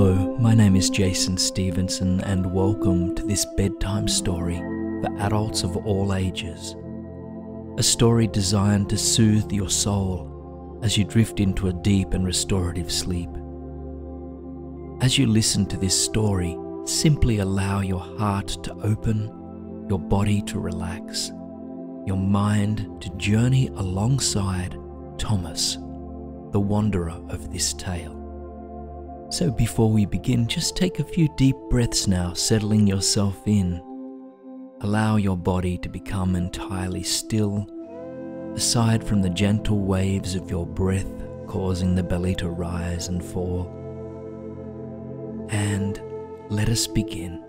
Hello, my name is Jason Stevenson and welcome to this bedtime story for adults of all ages. A story designed to soothe your soul as you drift into a deep and restorative sleep. As you listen to this story, simply allow your heart to open, your body to relax, your mind to journey alongside Thomas, the wanderer of this tale. So before we begin, just take a few deep breaths now, settling yourself in. Allow your body to become entirely still, aside from the gentle waves of your breath causing the belly to rise and fall. And let us begin.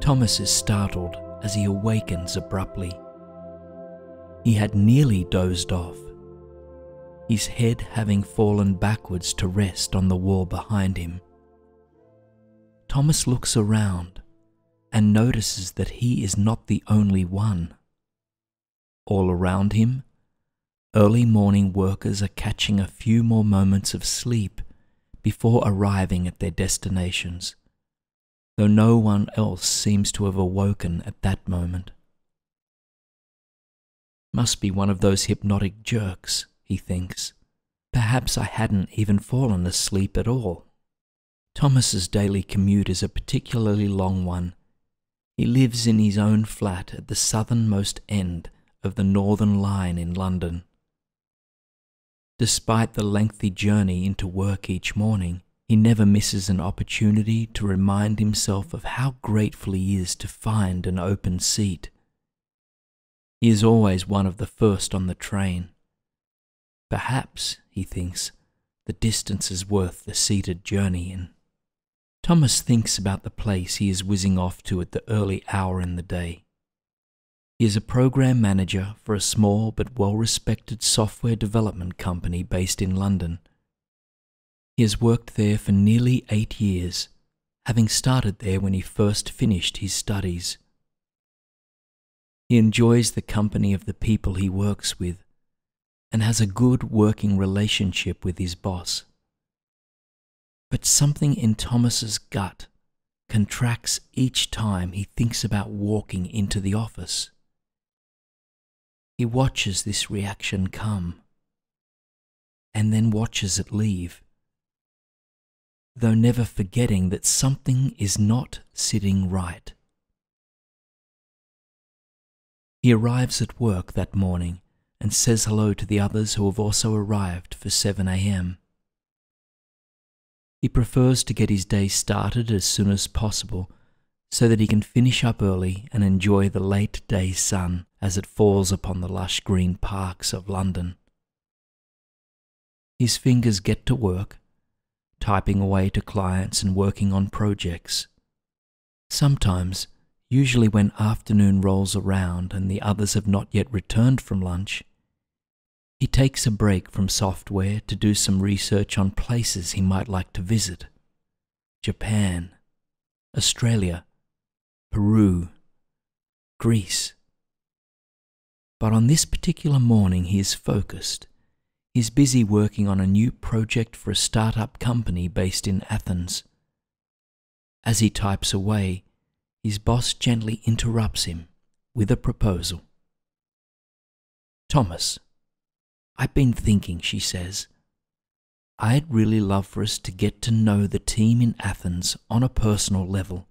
Thomas is startled as he awakens abruptly. He had nearly dozed off, his head having fallen backwards to rest on the wall behind him. Thomas looks around and notices that he is not the only one. All around him, early morning workers are catching a few more moments of sleep before arriving at their destinations, though no one else seems to have awoken at that moment. Must be one of those hypnotic jerks, he thinks. Perhaps I hadn't even fallen asleep at all. Thomas's daily commute is a particularly long one. He lives in his own flat at the southernmost end of the Northern Line in London. Despite the lengthy journey into work each morning, he never misses an opportunity to remind himself of how grateful he is to find an open seat. He is always one of the first on the train. Perhaps, he thinks, the distance is worth the seated journey in. Thomas thinks about the place he is whizzing off to at the early hour in the day. He is a program manager for a small but well-respected software development company based in London. He has worked there for nearly 8 years, having started there when he first finished his studies. He enjoys the company of the people he works with and has a good working relationship with his boss. But something in Thomas's gut contracts each time he thinks about walking into the office. He watches this reaction come and then watches it leave, though never forgetting that something is not sitting right. He arrives at work that morning and says hello to the others who have also arrived for 7 a.m. He prefers to get his day started as soon as possible so that he can finish up early and enjoy the late day sun as it falls upon the lush green parks of London. His fingers get to work, typing away to clients and working on projects. Sometimes, usually when afternoon rolls around and the others have not yet returned from lunch, he takes a break from software to do some research on places he might like to visit: Japan, Australia, Peru, Greece. But on this particular morning he is focused. He's busy working on a new project for a startup company based in Athens. As he types away, his boss gently interrupts him with a proposal. "Thomas, I've been thinking," she says. "I'd really love for us to get to know the team in Athens on a personal level.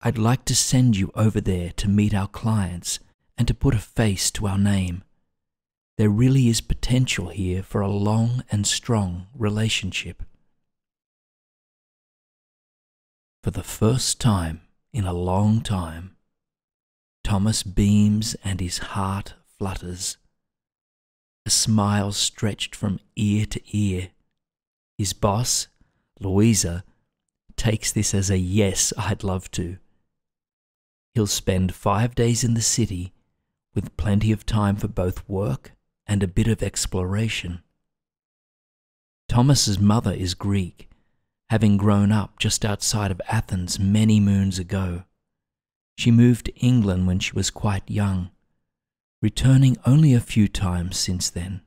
I'd like to send you over there to meet our clients and to put a face to our name. There really is potential here for a long and strong relationship." For the first time in a long time, Thomas beams and his heart flutters. A smile stretched from ear to ear. His boss, Louisa, takes this as a "yes, I'd love to." He'll spend 5 days in the city with plenty of time for both work and a bit of exploration. Thomas's mother is Greek, having grown up just outside of Athens many moons ago. She moved to England when she was quite young, returning only a few times since then.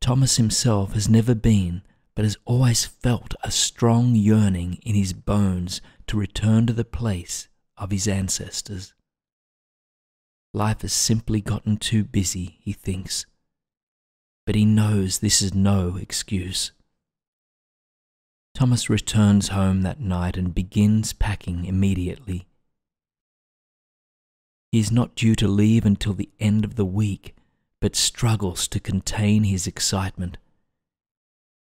Thomas himself has never been, but has always felt a strong yearning in his bones to return to the place of his ancestors. Life has simply gotten too busy, he thinks, but he knows this is no excuse. Thomas returns home that night and begins packing immediately. He is not due to leave until the end of the week, but struggles to contain his excitement.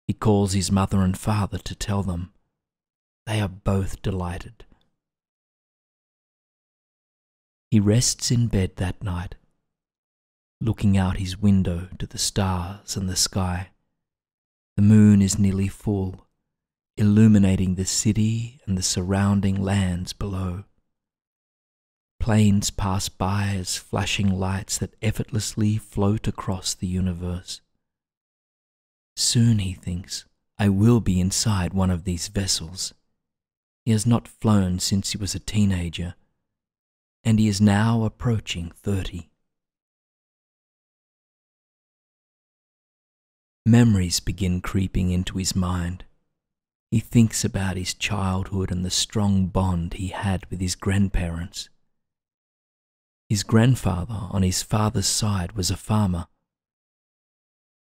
He calls his mother and father to tell them. They are both delighted. He rests in bed that night, looking out his window to the stars and the sky. The moon is nearly full, illuminating the city and the surrounding lands below. Planes pass by as flashing lights that effortlessly float across the universe. Soon, he thinks, I will be inside one of these vessels. He has not flown since he was a teenager, and he is now approaching 30. Memories begin creeping into his mind. He thinks about his childhood and the strong bond he had with his grandparents. His grandfather on his father's side was a farmer.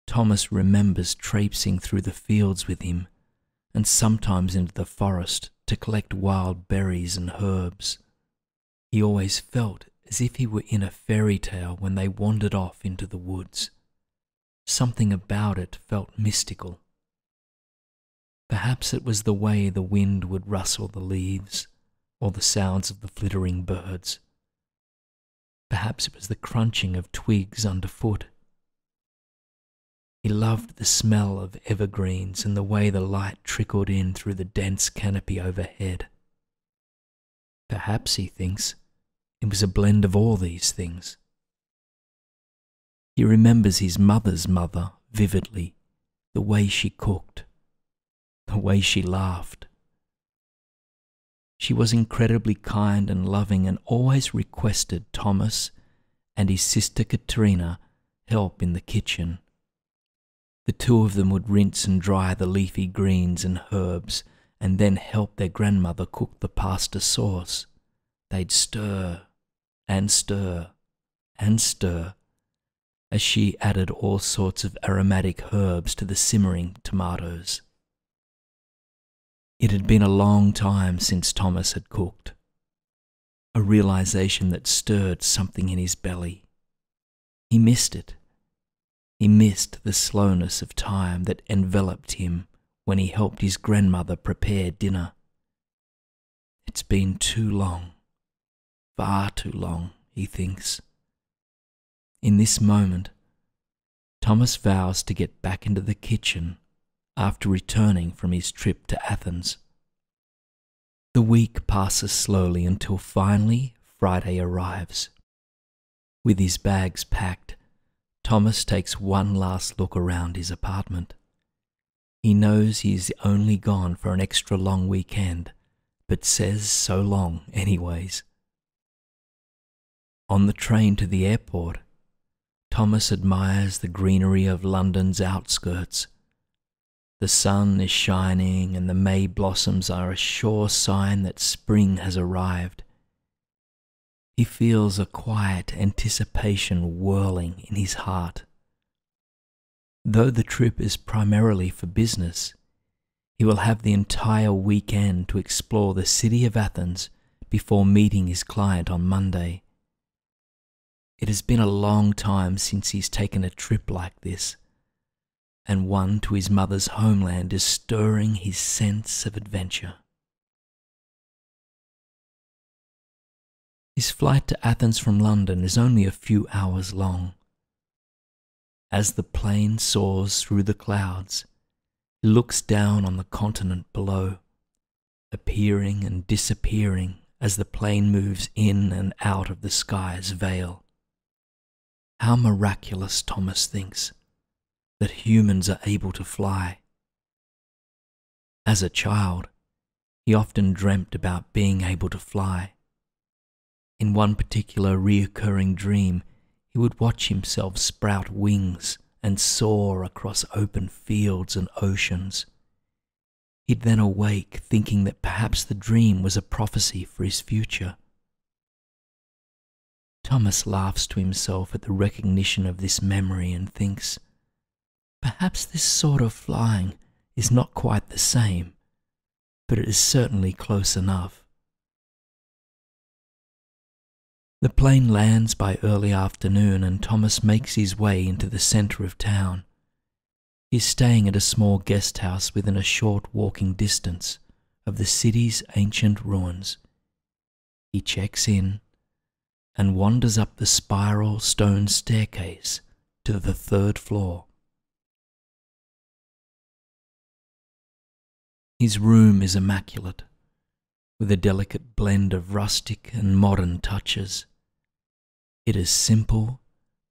Thomas remembers traipsing through the fields with him, and sometimes into the forest to collect wild berries and herbs. He always felt as if he were in a fairy tale when they wandered off into the woods. Something about it felt mystical. Perhaps it was the way the wind would rustle the leaves, or the sounds of the flittering birds. Perhaps it was the crunching of twigs underfoot. He loved the smell of evergreens and the way the light trickled in through the dense canopy overhead. Perhaps, he thinks, it was a blend of all these things. He remembers his mother's mother vividly, the way she cooked, the way she laughed. She was incredibly kind and loving and always requested Thomas and his sister Katrina help in the kitchen. The two of them would rinse and dry the leafy greens and herbs and then help their grandmother cook the pasta sauce. They'd stir and stir and stir as she added all sorts of aromatic herbs to the simmering tomatoes. It had been a long time since Thomas had cooked, a realization that stirred something in his belly. He missed it. He missed the slowness of time that enveloped him when he helped his grandmother prepare dinner. It's been too long, far too long, he thinks. In this moment, Thomas vows to get back into the kitchen after returning from his trip to Athens. The week passes slowly until finally Friday arrives. With his bags packed, Thomas takes one last look around his apartment. He knows he is only gone for an extra long weekend, but says so long anyways. On the train to the airport, Thomas admires the greenery of London's outskirts. The sun is shining and the may blossoms are a sure sign that spring has arrived. He feels a quiet anticipation whirling in his heart. Though the trip is primarily for business, he will have the entire weekend to explore the city of Athens before meeting his client on Monday. It has been a long time since he's taken a trip like this, and one to his mother's homeland is stirring his sense of adventure. His flight to Athens from London is only a few hours long. As the plane soars through the clouds, he looks down on the continent below, appearing and disappearing as the plane moves in and out of the sky's veil. How miraculous, Thomas thinks. that humans are able to fly. As a child, he often dreamt about being able to fly. In one particular recurring dream, he would watch himself sprout wings and soar across open fields and oceans. He'd then awake thinking that perhaps the dream was a prophecy for his future. Thomas laughs to himself at the recognition of this memory and thinks, perhaps this sort of flying is not quite the same, but it is certainly close enough. The plane lands by early afternoon and Thomas makes his way into the centre of town. He's staying at a small guest house within a short walking distance of the city's ancient ruins. He checks in and wanders up the spiral stone staircase to the third floor. His room is immaculate, with a delicate blend of rustic and modern touches. It is simple,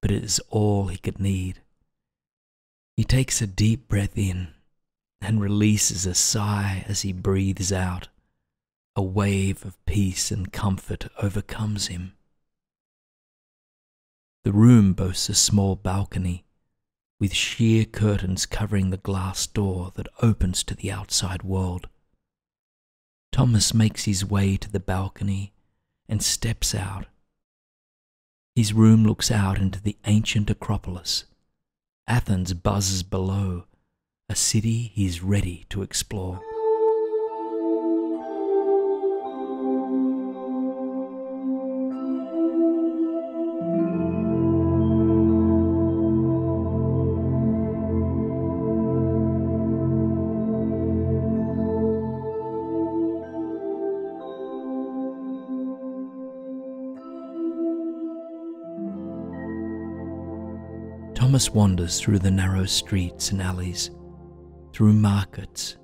but it is all he could need. He takes a deep breath in and releases a sigh as he breathes out. A wave of peace and comfort overcomes him. The room boasts a small balcony, with sheer curtains covering the glass door that opens to the outside world. Thomas makes his way to the balcony and steps out. His room looks out into the ancient Acropolis. Athens buzzes below, a city he's ready to explore. Thomas wanders through the narrow streets and alleys, through markets,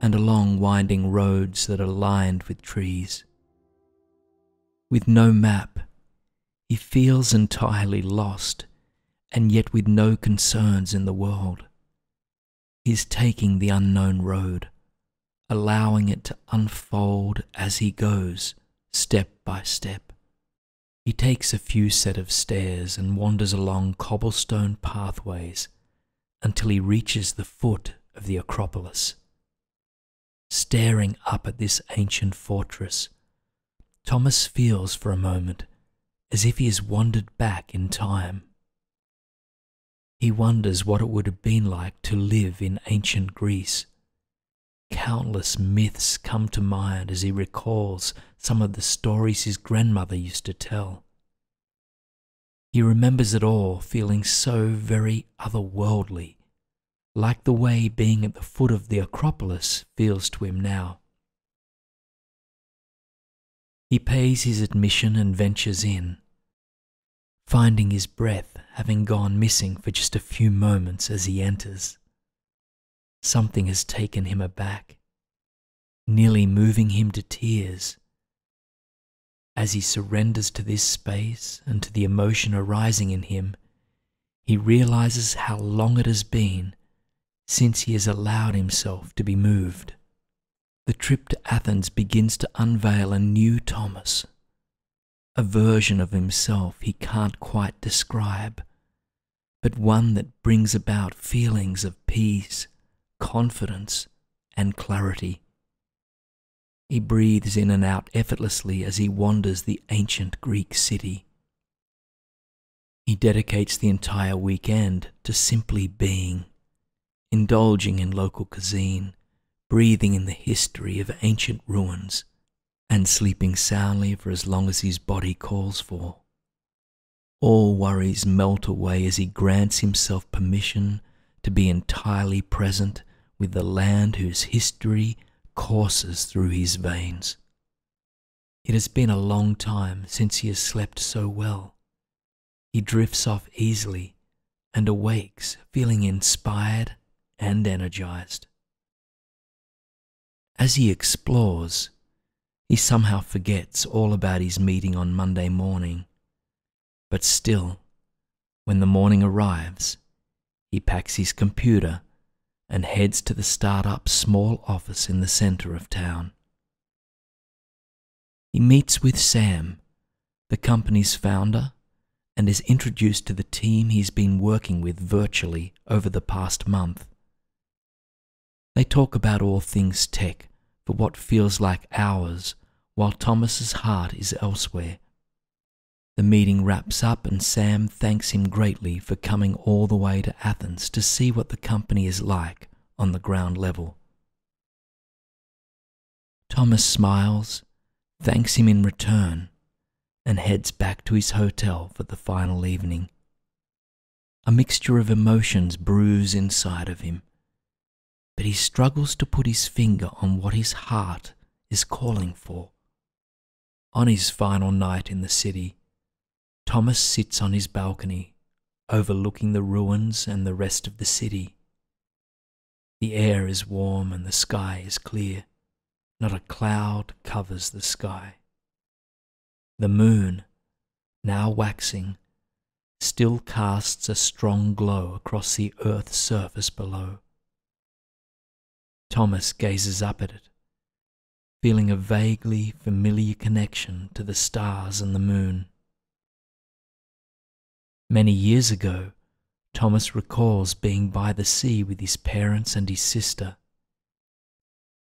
and along winding roads that are lined with trees. With no map, he feels entirely lost, and yet with no concerns in the world. He is taking the unknown road, allowing it to unfold as he goes, step by step. He takes a few set of stairs and wanders along cobblestone pathways until he reaches the foot of the Acropolis. Staring up at this ancient fortress, Thomas feels for a moment as if he has wandered back in time. He wonders what it would have been like to live in ancient Greece. Countless myths come to mind as he recalls some of the stories his grandmother used to tell. He remembers it all feeling so very otherworldly, like the way being at the foot of the Acropolis feels to him now. He pays his admission and ventures in, finding his breath having gone missing for just a few moments as he enters. Something has taken him aback, nearly moving him to tears. As he surrenders to this space and to the emotion arising in him, he realizes how long it has been since he has allowed himself to be moved. The trip to Athens begins to unveil a new Thomas, a version of himself he can't quite describe, but one that brings about feelings of peace, confidence and clarity. He breathes in and out effortlessly as he wanders the ancient Greek city. He dedicates the entire weekend to simply being, indulging in local cuisine, breathing in the history of ancient ruins, and sleeping soundly for as long as his body calls for. All worries melt away as he grants himself permission to be entirely present with the land whose history courses through his veins. It has been a long time since he has slept so well. He drifts off easily and awakes feeling inspired and energized. As he explores, he somehow forgets all about his meeting on Monday morning. But still, when the morning arrives, He packs his computer and heads to the startup's small office in the center of town. He meets with Sam, the company's founder, and is introduced to the team he's been working with virtually over the past month. They talk about all things tech for what feels like hours while Thomas's heart is elsewhere. The meeting wraps up and Sam thanks him greatly for coming all the way to Athens to see what the company is like on the ground level. Thomas smiles, thanks him in return, and heads back to his hotel for the final evening. A mixture of emotions brews inside of him, but he struggles to put his finger on what his heart is calling for. On his final night in the city, Thomas sits on his balcony, overlooking the ruins and the rest of the city. The air is warm and the sky is clear. Not a cloud covers the sky. The moon, now waxing, still casts a strong glow across the earth's surface below. Thomas gazes up at it, feeling a vaguely familiar connection to the stars and the moon. Many years ago, Thomas recalls being by the sea with his parents and his sister.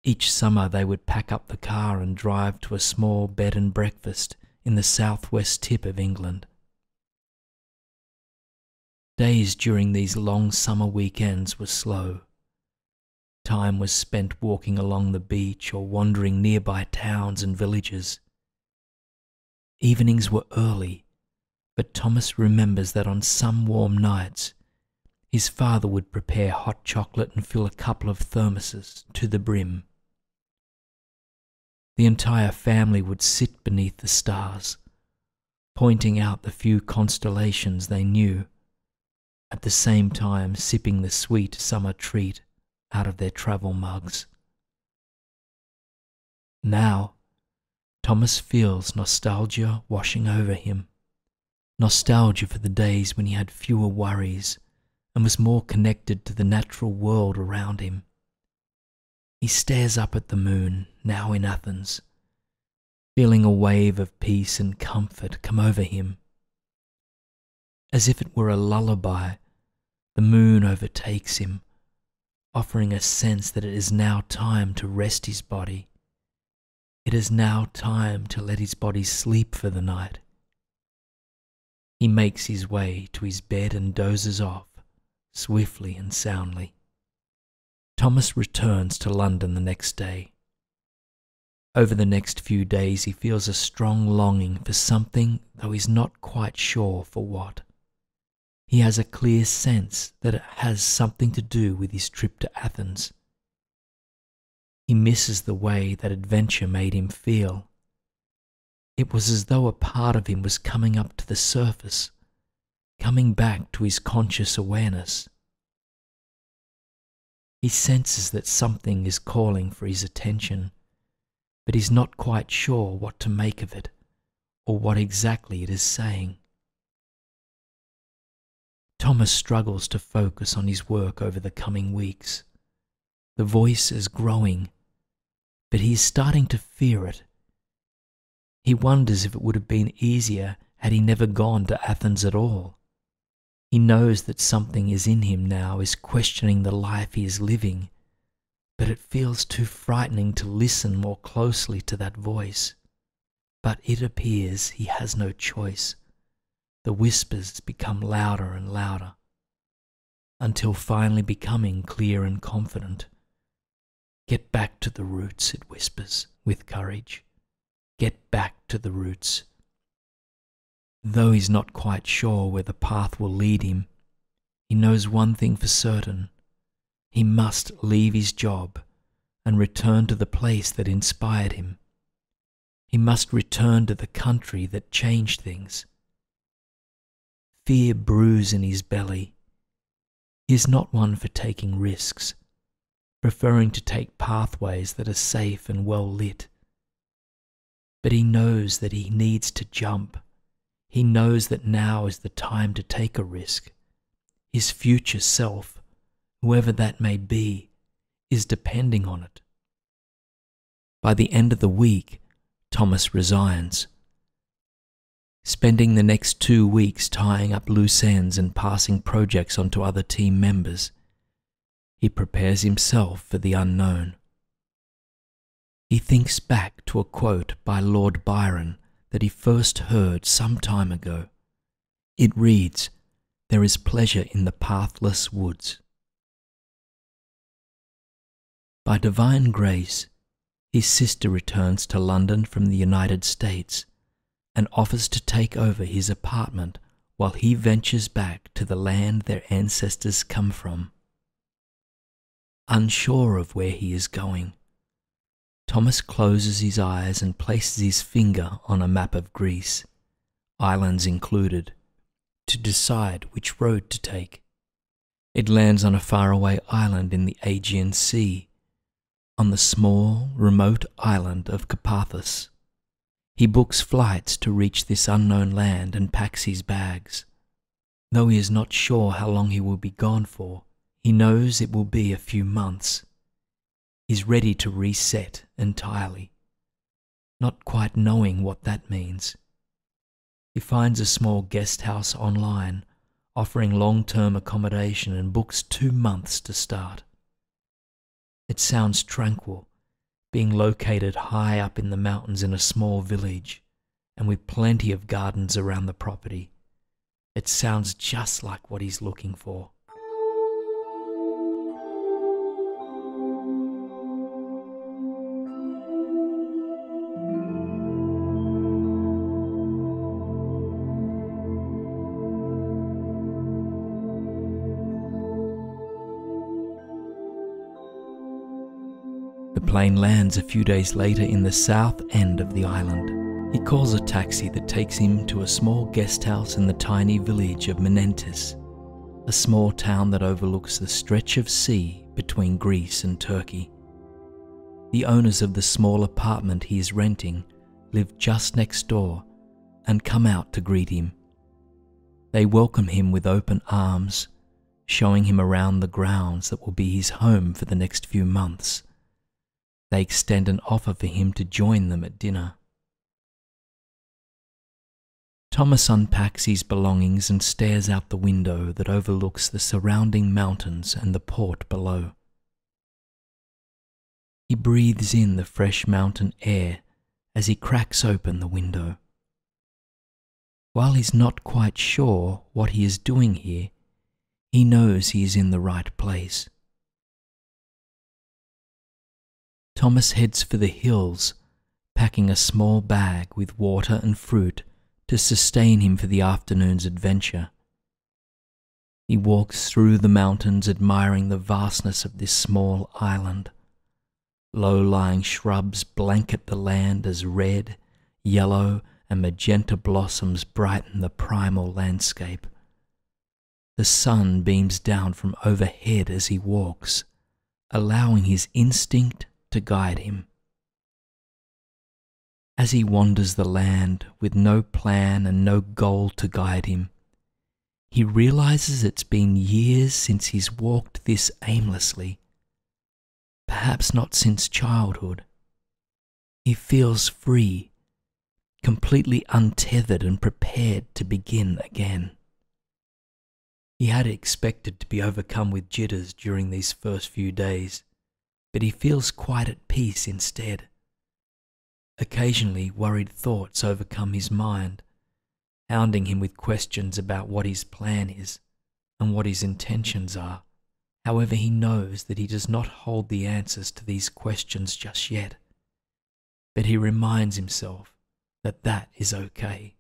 Each summer they would pack up the car and drive to a small bed and breakfast in the southwest tip of England. Days during these long summer weekends were slow. Time was spent walking along the beach or wandering nearby towns and villages. Evenings were early, but Thomas remembers that on some warm nights, his father would prepare hot chocolate and fill a couple of thermoses to the brim. The entire family would sit beneath the stars, pointing out the few constellations they knew, at the same time sipping the sweet summer treat out of their travel mugs. Now, Thomas feels nostalgia washing over him, nostalgia for the days when he had fewer worries and was more connected to the natural world around him. He stares up at the moon, now in Athens, feeling a wave of peace and comfort come over him. As if it were a lullaby, the moon overtakes him, offering a sense that it is now time to rest his body. It is now time to let his body sleep for the night. He makes his way to his bed and dozes off, swiftly and soundly. Thomas returns to London the next day. Over the next few days he feels a strong longing for something, though he's not quite sure for what. He has a clear sense that it has something to do with his trip to Athens. He misses the way that adventure made him feel. It was as though a part of him was coming up to the surface, coming back to his conscious awareness. He senses that something is calling for his attention, but he's not quite sure what to make of it or what exactly it is saying. Thomas struggles to focus on his work over the coming weeks. The voice is growing, but he is starting to fear it. He wonders if it would have been easier had he never gone to Athens at all. He knows that something is in him now, is questioning the life he is living, but it feels too frightening to listen more closely to that voice. But it appears he has no choice. The whispers become louder and louder, until finally becoming clear and confident. "Get back to the roots," it whispers with courage. "Get back to the roots." Though he's not quite sure where the path will lead him, he knows one thing for certain. He must leave his job and return to the place that inspired him. He must return to the country that changed things. Fear brews in his belly. He is not one for taking risks, preferring to take pathways that are safe and well lit. But he knows that he needs to jump. He knows that now is the time to take a risk. his future self, whoever that may be, is depending on it. By the end of the week, Thomas resigns, spending the next 2 weeks tying up loose ends and passing projects onto other team members. He prepares himself for the unknown. He thinks back to a quote by Lord Byron that he first heard some time ago. It reads, "There is pleasure in the pathless woods." By divine grace, his sister returns to London from the United States and offers to take over his apartment while he ventures back to the land their ancestors come from. Unsure of where he is going, Thomas closes his eyes and places his finger on a map of Greece, islands included, to decide which road to take. It lands on a faraway island in the Aegean Sea, on the small, remote island of Karpathos. He books flights to reach this unknown land and packs his bags. Though he is not sure how long he will be gone for, he knows it will be a few months. He's ready to reset entirely, not quite knowing what that means. He finds a small guest house online, offering long-term accommodation, and books 2 months to start. It sounds tranquil, being located high up in the mountains in a small village, and with plenty of gardens around the property. It sounds just like what he's looking for. The plane lands a few days later in the south end of the island. He calls a taxi that takes him to a small guest house in the tiny village of Menentis, a small town that overlooks the stretch of sea between Greece and Turkey. The owners of the small apartment he is renting live just next door and come out to greet him. They welcome him with open arms, showing him around the grounds that will be his home for the next few months. They extend an offer for him to join them at dinner. Thomas unpacks his belongings and stares out the window that overlooks the surrounding mountains and the port below. He breathes in the fresh mountain air as he cracks open the window. While he's not quite sure what he is doing here, he knows he is in the right place. Thomas heads for the hills, packing a small bag with water and fruit to sustain him for the afternoon's adventure. He walks through the mountains, admiring the vastness of this small island. Low-lying shrubs blanket the land as red, yellow, and magenta blossoms brighten the primal landscape. The sun beams down from overhead as he walks, allowing his instinct to guide him. As he wanders the land with no plan and no goal to guide him, he realizes it's been years since he's walked this aimlessly, perhaps not since childhood. He feels free, completely untethered and prepared to begin again. He had expected to be overcome with jitters during these first few days, but he feels quite at peace instead. Occasionally, worried thoughts overcome his mind, hounding him with questions about what his plan is and what his intentions are. However, he knows that he does not hold the answers to these questions just yet, but he reminds himself that that is okay.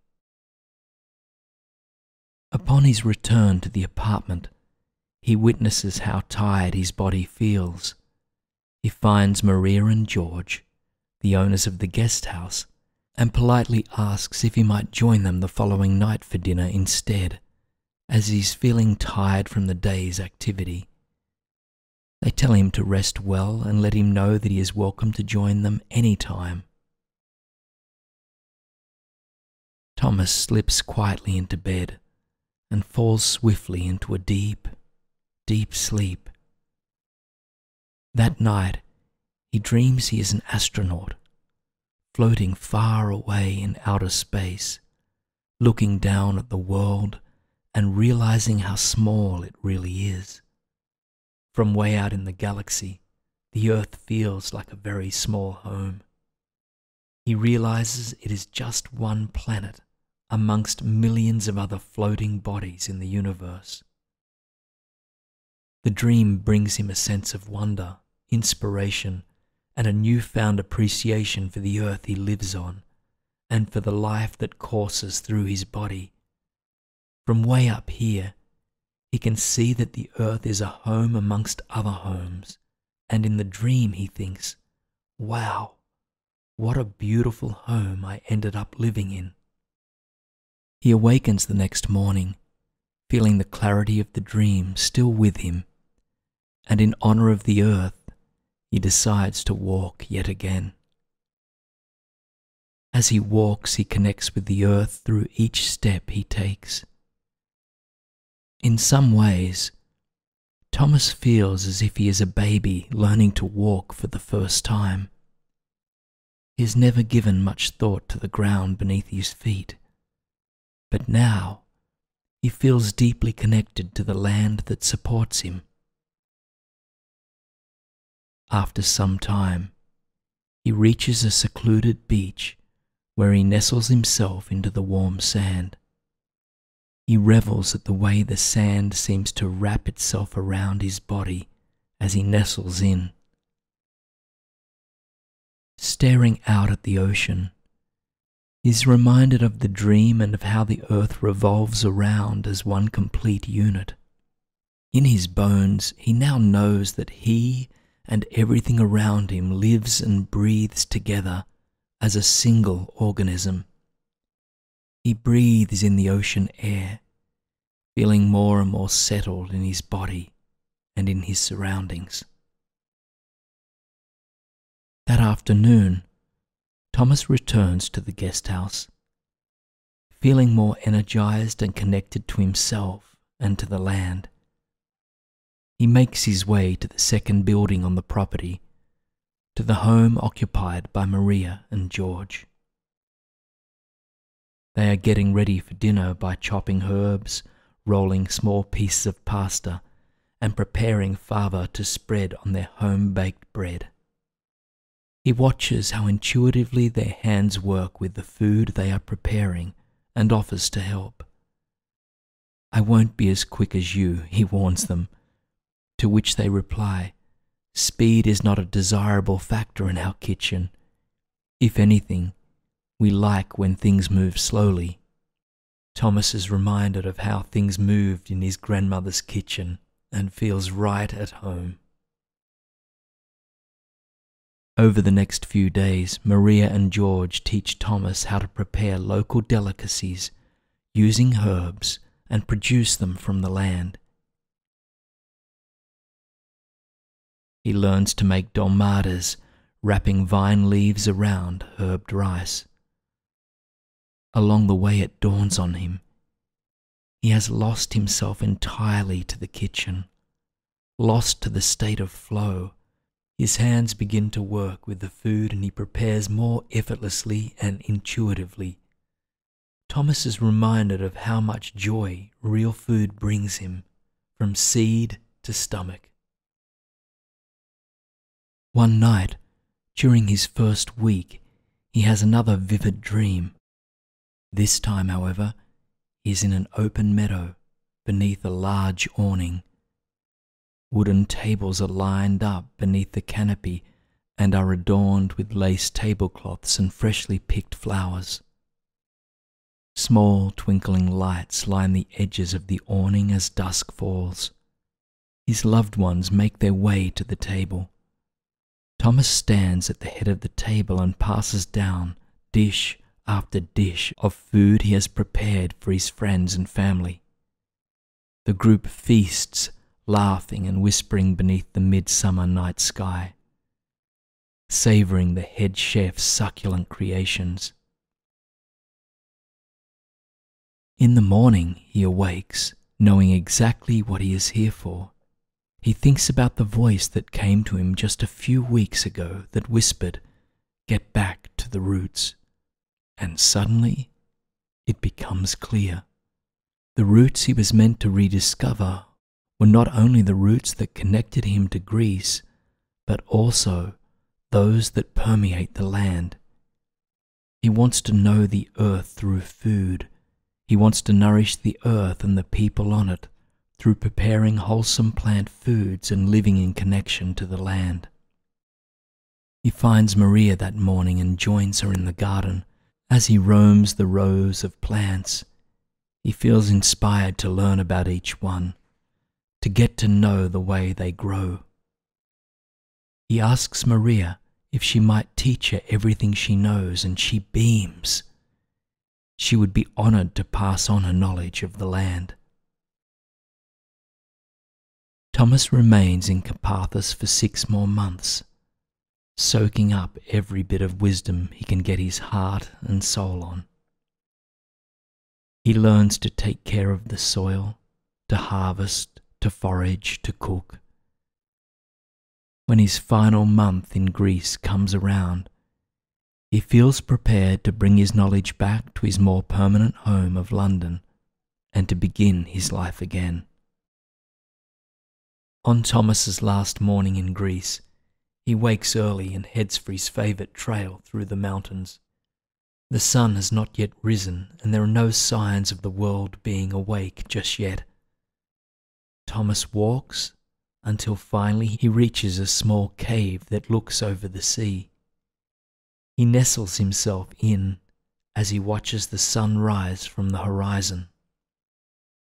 Upon his return to the apartment, he witnesses how tired his body feels. He finds Maria and George, the owners of the guest house, and politely asks if he might join them the following night for dinner instead, as he's feeling tired from the day's activity. They tell him to rest well and let him know that he is welcome to join them any time. Thomas slips quietly into bed and falls swiftly into a deep, deep sleep. That night, he dreams he is an astronaut, floating far away in outer space, looking down at the world and realizing how small it really is. From way out in the galaxy, the Earth feels like a very small home. He realizes it is just one planet amongst millions of other floating bodies in the universe. The dream brings him a sense of wonder, inspiration, and a newfound appreciation for the Earth he lives on, and for the life that courses through his body. From way up here, he can see that the Earth is a home amongst other homes, and in the dream he thinks, "Wow, what a beautiful home I ended up living in." He awakens the next morning, feeling the clarity of the dream still with him, and in honor of the Earth, he decides to walk yet again. As he walks, he connects with the Earth through each step he takes. In some ways, Thomas feels as if he is a baby learning to walk for the first time. He has never given much thought to the ground beneath his feet, but now he feels deeply connected to the land that supports him. After some time, he reaches a secluded beach where he nestles himself into the warm sand. He revels at the way the sand seems to wrap itself around his body as he nestles in. Staring out at the ocean, he is reminded of the dream and of how the Earth revolves around as one complete unit. In his bones, he now knows that he and everything around him lives and breathes together as a single organism. He breathes in the ocean air, feeling more and more settled in his body and in his surroundings. That afternoon, Thomas returns to the guest house, feeling more energized and connected to himself and to the land. He makes his way to the second building on the property, to the home occupied by Maria and George. They are getting ready for dinner by chopping herbs, rolling small pieces of pasta, and preparing fava to spread on their home-baked bread. He watches how intuitively their hands work with the food they are preparing and offers to help. "I won't be as quick as you," he warns them, to which they reply, "Speed is not a desirable factor in our kitchen. If anything, we like when things move slowly." Thomas is reminded of how things moved in his grandmother's kitchen and feels right at home. Over the next few days, Maria and George teach Thomas how to prepare local delicacies using herbs and produce them from the land. He learns to make dolmades, wrapping vine leaves around herbed rice. Along the way, it dawns on him. He has lost himself entirely to the kitchen, lost to the state of flow. His hands begin to work with the food and he prepares more effortlessly and intuitively. Thomas is reminded of how much joy real food brings him, from seed to stomach. One night, during his first week, he has another vivid dream. This time, however, he is in an open meadow beneath a large awning. Wooden tables are lined up beneath the canopy and are adorned with lace tablecloths and freshly picked flowers. Small twinkling lights line the edges of the awning as dusk falls. His loved ones make their way to the table. Thomas stands at the head of the table and passes down dish after dish of food he has prepared for his friends and family. The group feasts, laughing and whispering beneath the midsummer night sky, savoring the head chef's succulent creations. In the morning he awakes, knowing exactly what he is here for. He thinks about the voice that came to him just a few weeks ago that whispered, "Get back to the roots." And suddenly, it becomes clear. The roots he was meant to rediscover were not only the roots that connected him to Greece, but also those that permeate the land. He wants to know the earth through food. He wants to nourish the earth and the people on it through preparing wholesome plant foods and living in connection to the land. He finds Maria that morning and joins her in the garden. As he roams the rows of plants, he feels inspired to learn about each one, to get to know the way they grow. He asks Maria if she might teach her everything she knows, and she beams. She would be honored to pass on her knowledge of the land. Thomas remains in Karpathos for 6 more months, soaking up every bit of wisdom he can get his heart and soul on. He learns to take care of the soil, to harvest, to forage, to cook. When his final month in Greece comes around, he feels prepared to bring his knowledge back to his more permanent home of London and to begin his life again. On Thomas's last morning in Greece, he wakes early and heads for his favourite trail through the mountains. The sun has not yet risen, and there are no signs of the world being awake just yet. Thomas walks until finally he reaches a small cave that looks over the sea. He nestles himself in as he watches the sun rise from the horizon.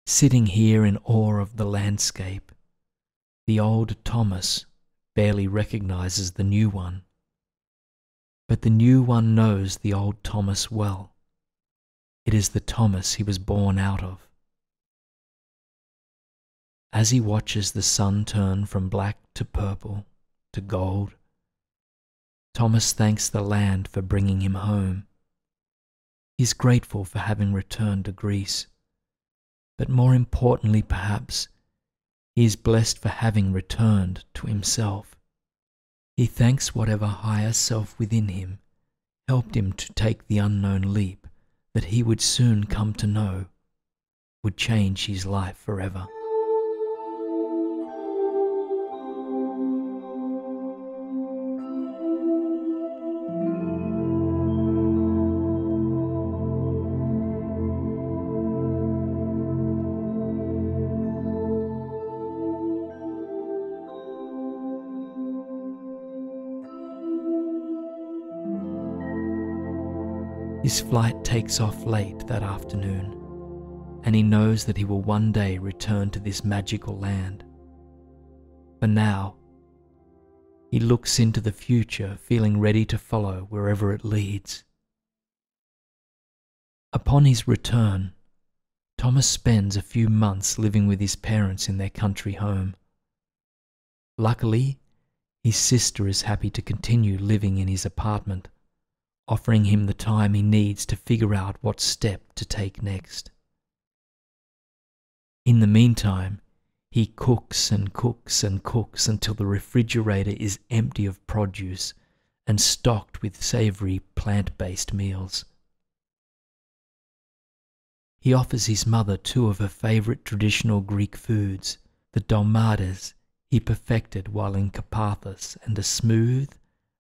Sitting here in awe of the landscape, the old Thomas barely recognizes the new one. But the new one knows the old Thomas well. It is the Thomas he was born out of. As he watches the sun turn from black to purple to gold, Thomas thanks the land for bringing him home. He's grateful for having returned to Greece, but more importantly perhaps, he is blessed for having returned to himself. He thanks whatever higher self within him helped him to take the unknown leap that he would soon come to know would change his life forever. His flight takes off late that afternoon, and he knows that he will one day return to this magical land. For now, he looks into the future, feeling ready to follow wherever it leads. Upon his return, Thomas spends a few months living with his parents in their country home. Luckily, his sister is happy to continue living in his apartment, offering him the time he needs to figure out what step to take next. In the meantime, he cooks and cooks and cooks until the refrigerator is empty of produce and stocked with savory plant-based meals. He offers his mother 2 of her favourite traditional Greek foods, the dolmades he perfected while in Karpathos, and a smooth,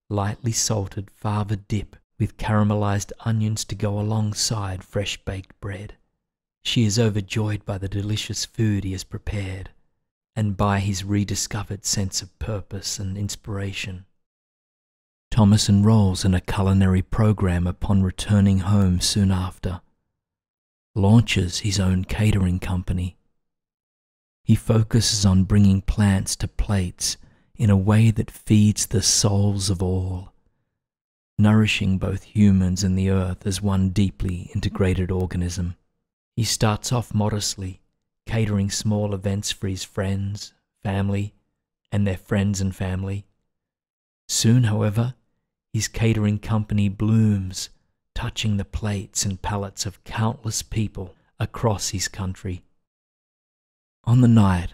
lightly salted fava dip with caramelized onions to go alongside fresh baked bread. She is overjoyed by the delicious food he has prepared and by his rediscovered sense of purpose and inspiration. Thomas enrolls in a culinary program upon returning home soon after, launches his own catering company. He focuses on bringing plants to plates in a way that feeds the souls of all, nourishing both humans and the earth as one deeply integrated organism. He starts off modestly, catering small events for his friends, family, and their friends and family. Soon, however, his catering company blooms, touching the plates and palates of countless people across his country. On the night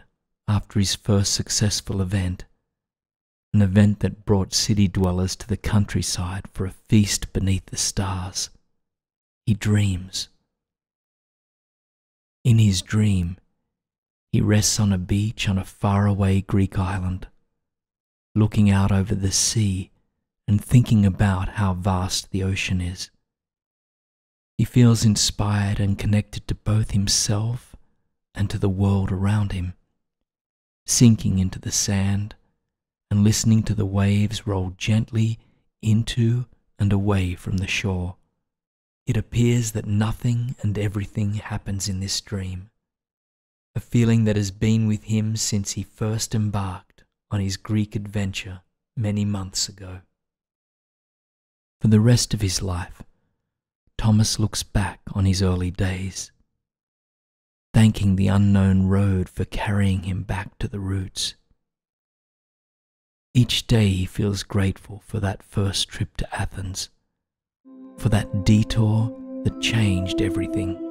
after his first successful event, an event that brought city dwellers to the countryside for a feast beneath the stars, he dreams. In his dream, he rests on a beach on a faraway Greek island, looking out over the sea and thinking about how vast the ocean is. He feels inspired and connected to both himself and to the world around him, sinking into the sand and listening to the waves roll gently into and away from the shore. It appears that nothing and everything happens in this dream, a feeling that has been with him since he first embarked on his Greek adventure many months ago. For the rest of his life, Thomas looks back on his early days, thanking the unknown road for carrying him back to the roots. Each day he feels grateful for that first trip to Athens, for that detour that changed everything.